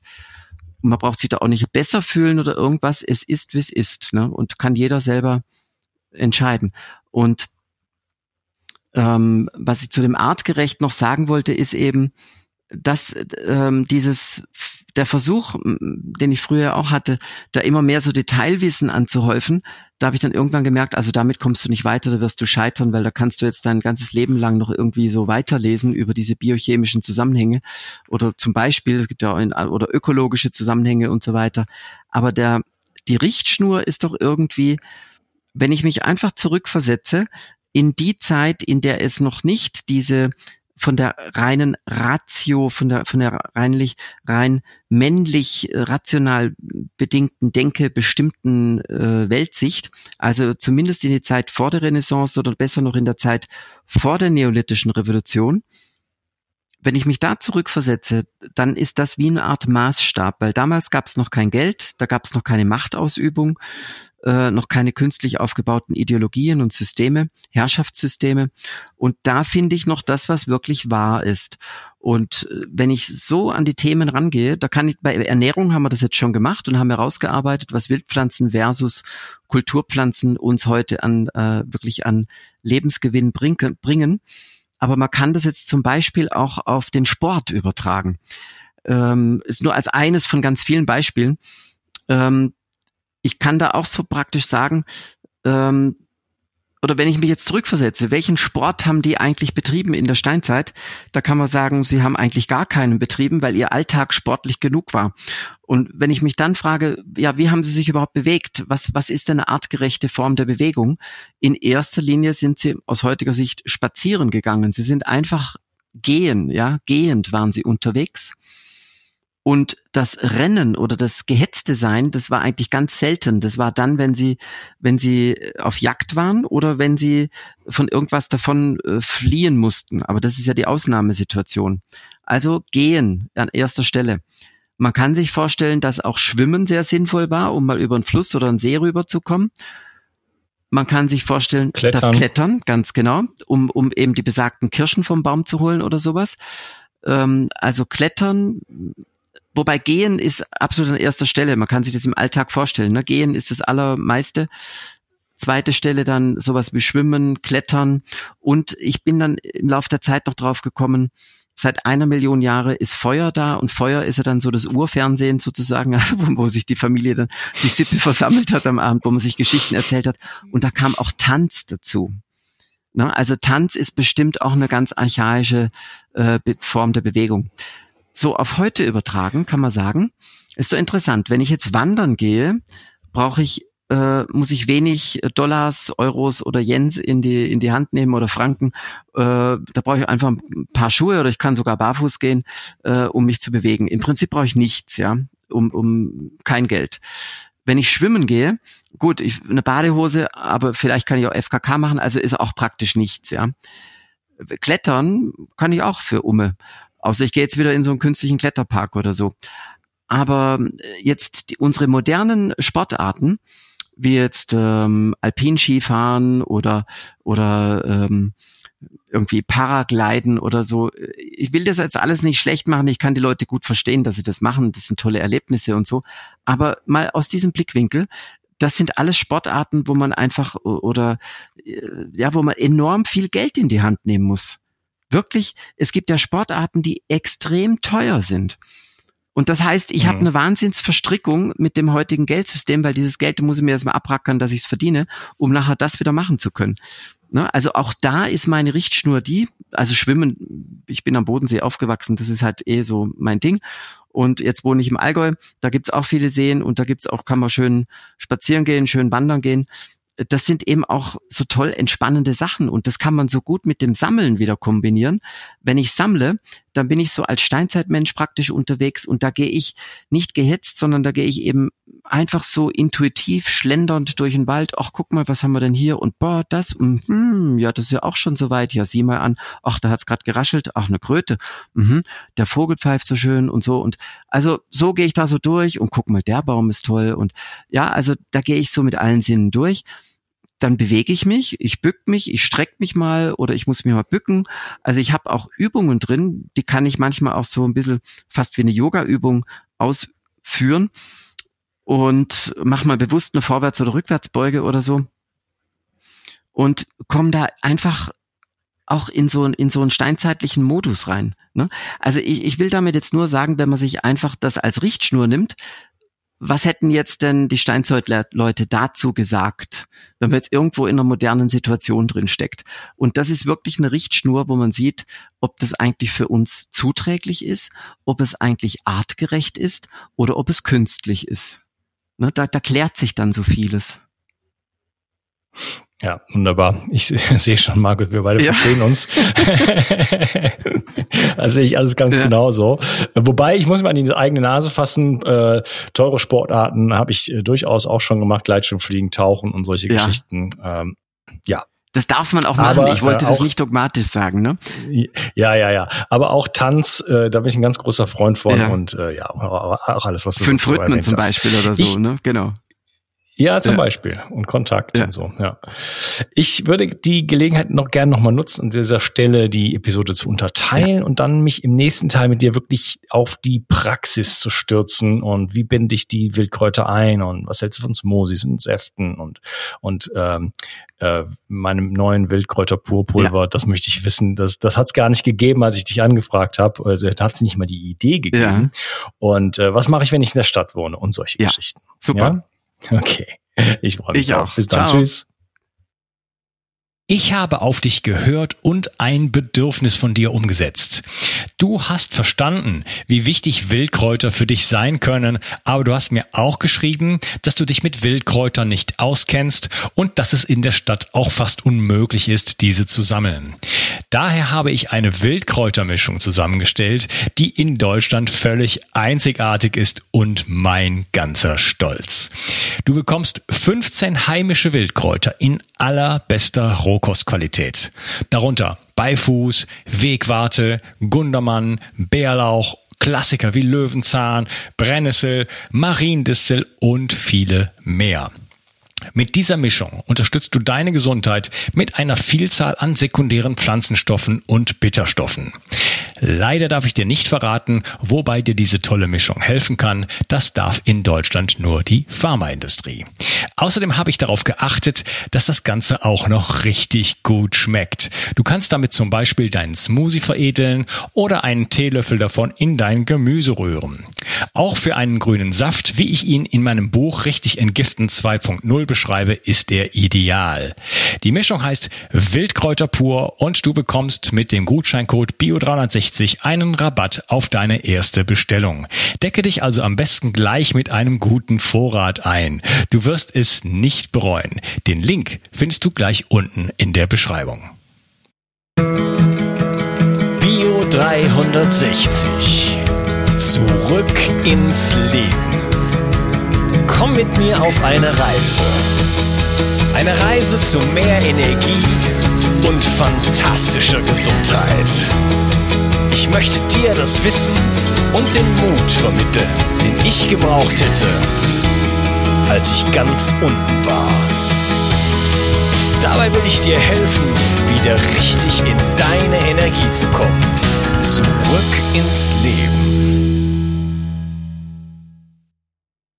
Man braucht sich da auch nicht besser fühlen oder irgendwas. Es ist, wie es ist, ne? Und kann jeder selber entscheiden. Und ähm, was ich zu dem Artgerecht noch sagen wollte, ist eben, dass ähm, dieses der Versuch, den ich früher auch hatte, da immer mehr so Detailwissen anzuhäufen, da habe ich dann irgendwann gemerkt, also damit kommst du nicht weiter, da wirst du scheitern, weil da kannst du jetzt dein ganzes Leben lang noch irgendwie so weiterlesen über diese biochemischen Zusammenhänge oder zum Beispiel, es gibt ja auch oder ökologische Zusammenhänge und so weiter. Aber der die Richtschnur ist doch irgendwie, wenn ich mich einfach zurückversetze in die Zeit, in der es noch nicht diese von der reinen Ratio, von der von der reinlich rein männlich rational bedingten Denke bestimmten äh, Weltsicht, also zumindest in die Zeit vor der Renaissance oder besser noch in der Zeit vor der neolithischen Revolution. Wenn ich mich da zurückversetze, dann ist das wie eine Art Maßstab, weil damals gab es noch kein Geld, da gab es noch keine Machtausübung, äh, noch keine künstlich aufgebauten Ideologien und Systeme, Herrschaftssysteme. Und da finde ich noch das, was wirklich wahr ist. Und wenn ich so an die Themen rangehe, da kann ich, bei Ernährung haben wir das jetzt schon gemacht und haben herausgearbeitet, was Wildpflanzen versus Kulturpflanzen uns heute an äh, wirklich an Lebensgewinn bringen. Aber man kann das jetzt zum Beispiel auch auf den Sport übertragen. Ähm, ist nur als eines von ganz vielen Beispielen. Ähm, ich kann da auch so praktisch sagen, ähm, oder wenn ich mich jetzt zurückversetze, welchen Sport haben die eigentlich betrieben in der Steinzeit? Da kann man sagen, sie haben eigentlich gar keinen betrieben, weil ihr Alltag sportlich genug war. Und wenn ich mich dann frage, ja, wie haben sie sich überhaupt bewegt? Was, was ist denn eine artgerechte Form der Bewegung? In erster Linie sind sie aus heutiger Sicht spazieren gegangen. Sie sind einfach gehen, ja, gehend waren sie unterwegs. Und das Rennen oder das gehetzte Sein, das war eigentlich ganz selten. Das war dann, wenn sie, wenn sie auf Jagd waren oder wenn sie von irgendwas davon äh, fliehen mussten. Aber das ist ja die Ausnahmesituation. Also gehen an erster Stelle. Man kann sich vorstellen, dass auch Schwimmen sehr sinnvoll war, um mal über einen Fluss oder einen See rüberzukommen. Man kann sich vorstellen, Klettern. das Klettern, ganz genau, um, um eben die besagten Kirschen vom Baum zu holen oder sowas. Ähm, also Klettern. Wobei Gehen ist absolut an erster Stelle. Man kann sich das im Alltag vorstellen. Ne? Gehen ist das Allermeiste. Zweite Stelle dann sowas wie Schwimmen, Klettern. Und ich bin dann im Laufe der Zeit noch drauf gekommen, seit einer Million Jahre ist Feuer da. Und Feuer ist ja dann so das Urfernsehen sozusagen, wo sich die Familie dann, die Sippe versammelt hat am Abend, wo man sich Geschichten erzählt hat. Und da kam auch Tanz dazu. Ne? Also Tanz ist bestimmt auch eine ganz archaische äh, Form der Bewegung. So auf heute übertragen kann man sagen, ist so interessant. Wenn ich jetzt wandern gehe, brauche ich, äh, muss ich wenig Dollars, Euros oder Yens in die in die Hand nehmen oder Franken. Äh, da brauche ich einfach ein paar Schuhe oder ich kann sogar barfuß gehen, äh, um mich zu bewegen. Im Prinzip brauche ich nichts, ja, um um kein Geld. Wenn ich schwimmen gehe, gut, ich, eine Badehose, aber vielleicht kann ich auch F K K machen. Also ist auch praktisch nichts, ja. Klettern kann ich auch für Umme. Außer ich gehe jetzt wieder in so einen künstlichen Kletterpark oder so. Aber jetzt die, unsere modernen Sportarten, wie jetzt ähm, Alpinskifahren oder oder ähm, irgendwie Paragliden oder so. Ich will das jetzt alles nicht schlecht machen. Ich kann die Leute gut verstehen, dass sie das machen. Das sind tolle Erlebnisse und so. Aber mal aus diesem Blickwinkel, das sind alles Sportarten, wo man einfach oder ja, wo man enorm viel Geld in die Hand nehmen muss. Wirklich, es gibt ja Sportarten, die extrem teuer sind. Und das heißt, ich mhm. habe eine Wahnsinnsverstrickung mit dem heutigen Geldsystem, weil dieses Geld muss ich mir erstmal abrackern, dass ich es verdiene, um nachher das wieder machen zu können. Ne? Also auch da ist meine Richtschnur die, also Schwimmen, ich bin am Bodensee aufgewachsen, das ist halt eh so mein Ding. Und jetzt wohne ich im Allgäu, da gibt's auch viele Seen und da gibt's auch, kann man schön spazieren gehen, schön wandern gehen. Das sind eben auch so toll entspannende Sachen und das kann man so gut mit dem Sammeln wieder kombinieren. Wenn ich sammle, dann bin ich so als Steinzeitmensch praktisch unterwegs und da gehe ich nicht gehetzt, sondern da gehe ich eben einfach so intuitiv schlendernd durch den Wald. Ach, guck mal, was haben wir denn hier? Und boah, das, und, hm, ja, das ist ja auch schon soweit. Ja, sieh mal an. Ach, da hat's gerade geraschelt. Ach, eine Kröte. Mhm. Der Vogel pfeift so schön und so. Und also so gehe ich da so durch und guck mal, der Baum ist toll. Und ja, also da gehe ich so mit allen Sinnen durch. Dann bewege ich mich, ich bück mich, ich strecke mich mal oder ich muss mich mal bücken. Also ich habe auch Übungen drin, die kann ich manchmal auch so ein bisschen fast wie eine Yoga-Übung ausführen und mache mal bewusst eine Vorwärts- oder Rückwärtsbeuge oder so und komme da einfach auch in so, in so einen steinzeitlichen Modus rein. Ne? Also ich, ich will damit jetzt nur sagen, wenn man sich einfach das als Richtschnur nimmt, was hätten jetzt denn die Steinzeitleute dazu gesagt, wenn man jetzt irgendwo in einer modernen Situation drin steckt? Und das ist wirklich eine Richtschnur, wo man sieht, ob das eigentlich für uns zuträglich ist, ob es eigentlich artgerecht ist oder ob es künstlich ist. Ne, da, da klärt sich dann so vieles. Ja, wunderbar. Ich sehe schon, Markus, wir beide ja. verstehen uns. Also sehe ich alles ganz ja. genauso. Wobei, ich muss mir an die eigene Nase fassen, äh, teure Sportarten habe ich äh, durchaus auch schon gemacht, Gleitschirmfliegen, Tauchen und solche ja. Geschichten. Ähm, ja. Das darf man auch machen. Aber, ich wollte äh, auch, das nicht dogmatisch sagen, ne? Ja, ja, ja. Aber auch Tanz, äh, da bin ich ein ganz großer Freund von ja. und äh, ja, auch alles, was du so erwähnt hast. Fünf Rhythmen zum Beispiel oder so, ich, ne? Genau. Ja, zum ja. Beispiel. Und Kontakt ja. und so. Ja. Ich würde die Gelegenheit noch gerne nochmal nutzen, an dieser Stelle die Episode zu unterteilen ja. und dann mich im nächsten Teil mit dir wirklich auf die Praxis zu stürzen und wie binde ich die Wildkräuter ein und was hältst du von Smoothies und Säften und und ähm, äh, meinem neuen Wildkräuter pur Pulver. Ja. Das möchte ich wissen. Das, das hat es gar nicht gegeben, als ich dich angefragt habe. Da hat es nicht mal die Idee gegeben. Ja. Und äh, was mache ich, wenn ich in der Stadt wohne und solche ja. Geschichten. Super. Ja? Okay, ich freue mich. Ich auch. Bis dann. Ciao. Tschüss. Ich habe auf dich gehört und ein Bedürfnis von dir umgesetzt. Du hast verstanden, wie wichtig Wildkräuter für dich sein können, aber du hast mir auch geschrieben, dass du dich mit Wildkräutern nicht auskennst und dass es in der Stadt auch fast unmöglich ist, diese zu sammeln. Daher habe ich eine Wildkräutermischung zusammengestellt, die in Deutschland völlig einzigartig ist und mein ganzer Stolz. Du bekommst fünfzehn heimische Wildkräuter in allerbester Rohkost. Rohkostqualität. Darunter Beifuß, Wegwarte, Gundermann, Bärlauch, Klassiker wie Löwenzahn, Brennnessel, Mariendistel und viele mehr. Mit dieser Mischung unterstützt du deine Gesundheit mit einer Vielzahl an sekundären Pflanzenstoffen und Bitterstoffen. Leider darf ich dir nicht verraten, wobei dir diese tolle Mischung helfen kann. Das darf in Deutschland nur die Pharmaindustrie. Außerdem habe ich darauf geachtet, dass das Ganze auch noch richtig gut schmeckt. Du kannst damit zum Beispiel deinen Smoothie veredeln oder einen Teelöffel davon in dein Gemüse rühren. Auch für einen grünen Saft, wie ich ihn in meinem Buch Richtig Entgiften zwei Punkt null beschreibe, ist er ideal. Die Mischung heißt Wildkräuter pur und du bekommst mit dem Gutscheincode B I O drei sechzig einen Rabatt auf deine erste Bestellung. Decke dich also am besten gleich mit einem guten Vorrat ein. Du wirst es nicht bereuen. Den Link findest du gleich unten in der Beschreibung. B I O drei sechzig. Zurück ins Leben. Komm mit mir auf eine Reise. Eine Reise zu mehr Energie und fantastischer Gesundheit. Ich möchte dir das Wissen und den Mut vermitteln, den ich gebraucht hätte, als ich ganz unten war. Dabei will ich dir helfen, wieder richtig in deine Energie zu kommen. Zurück ins Leben.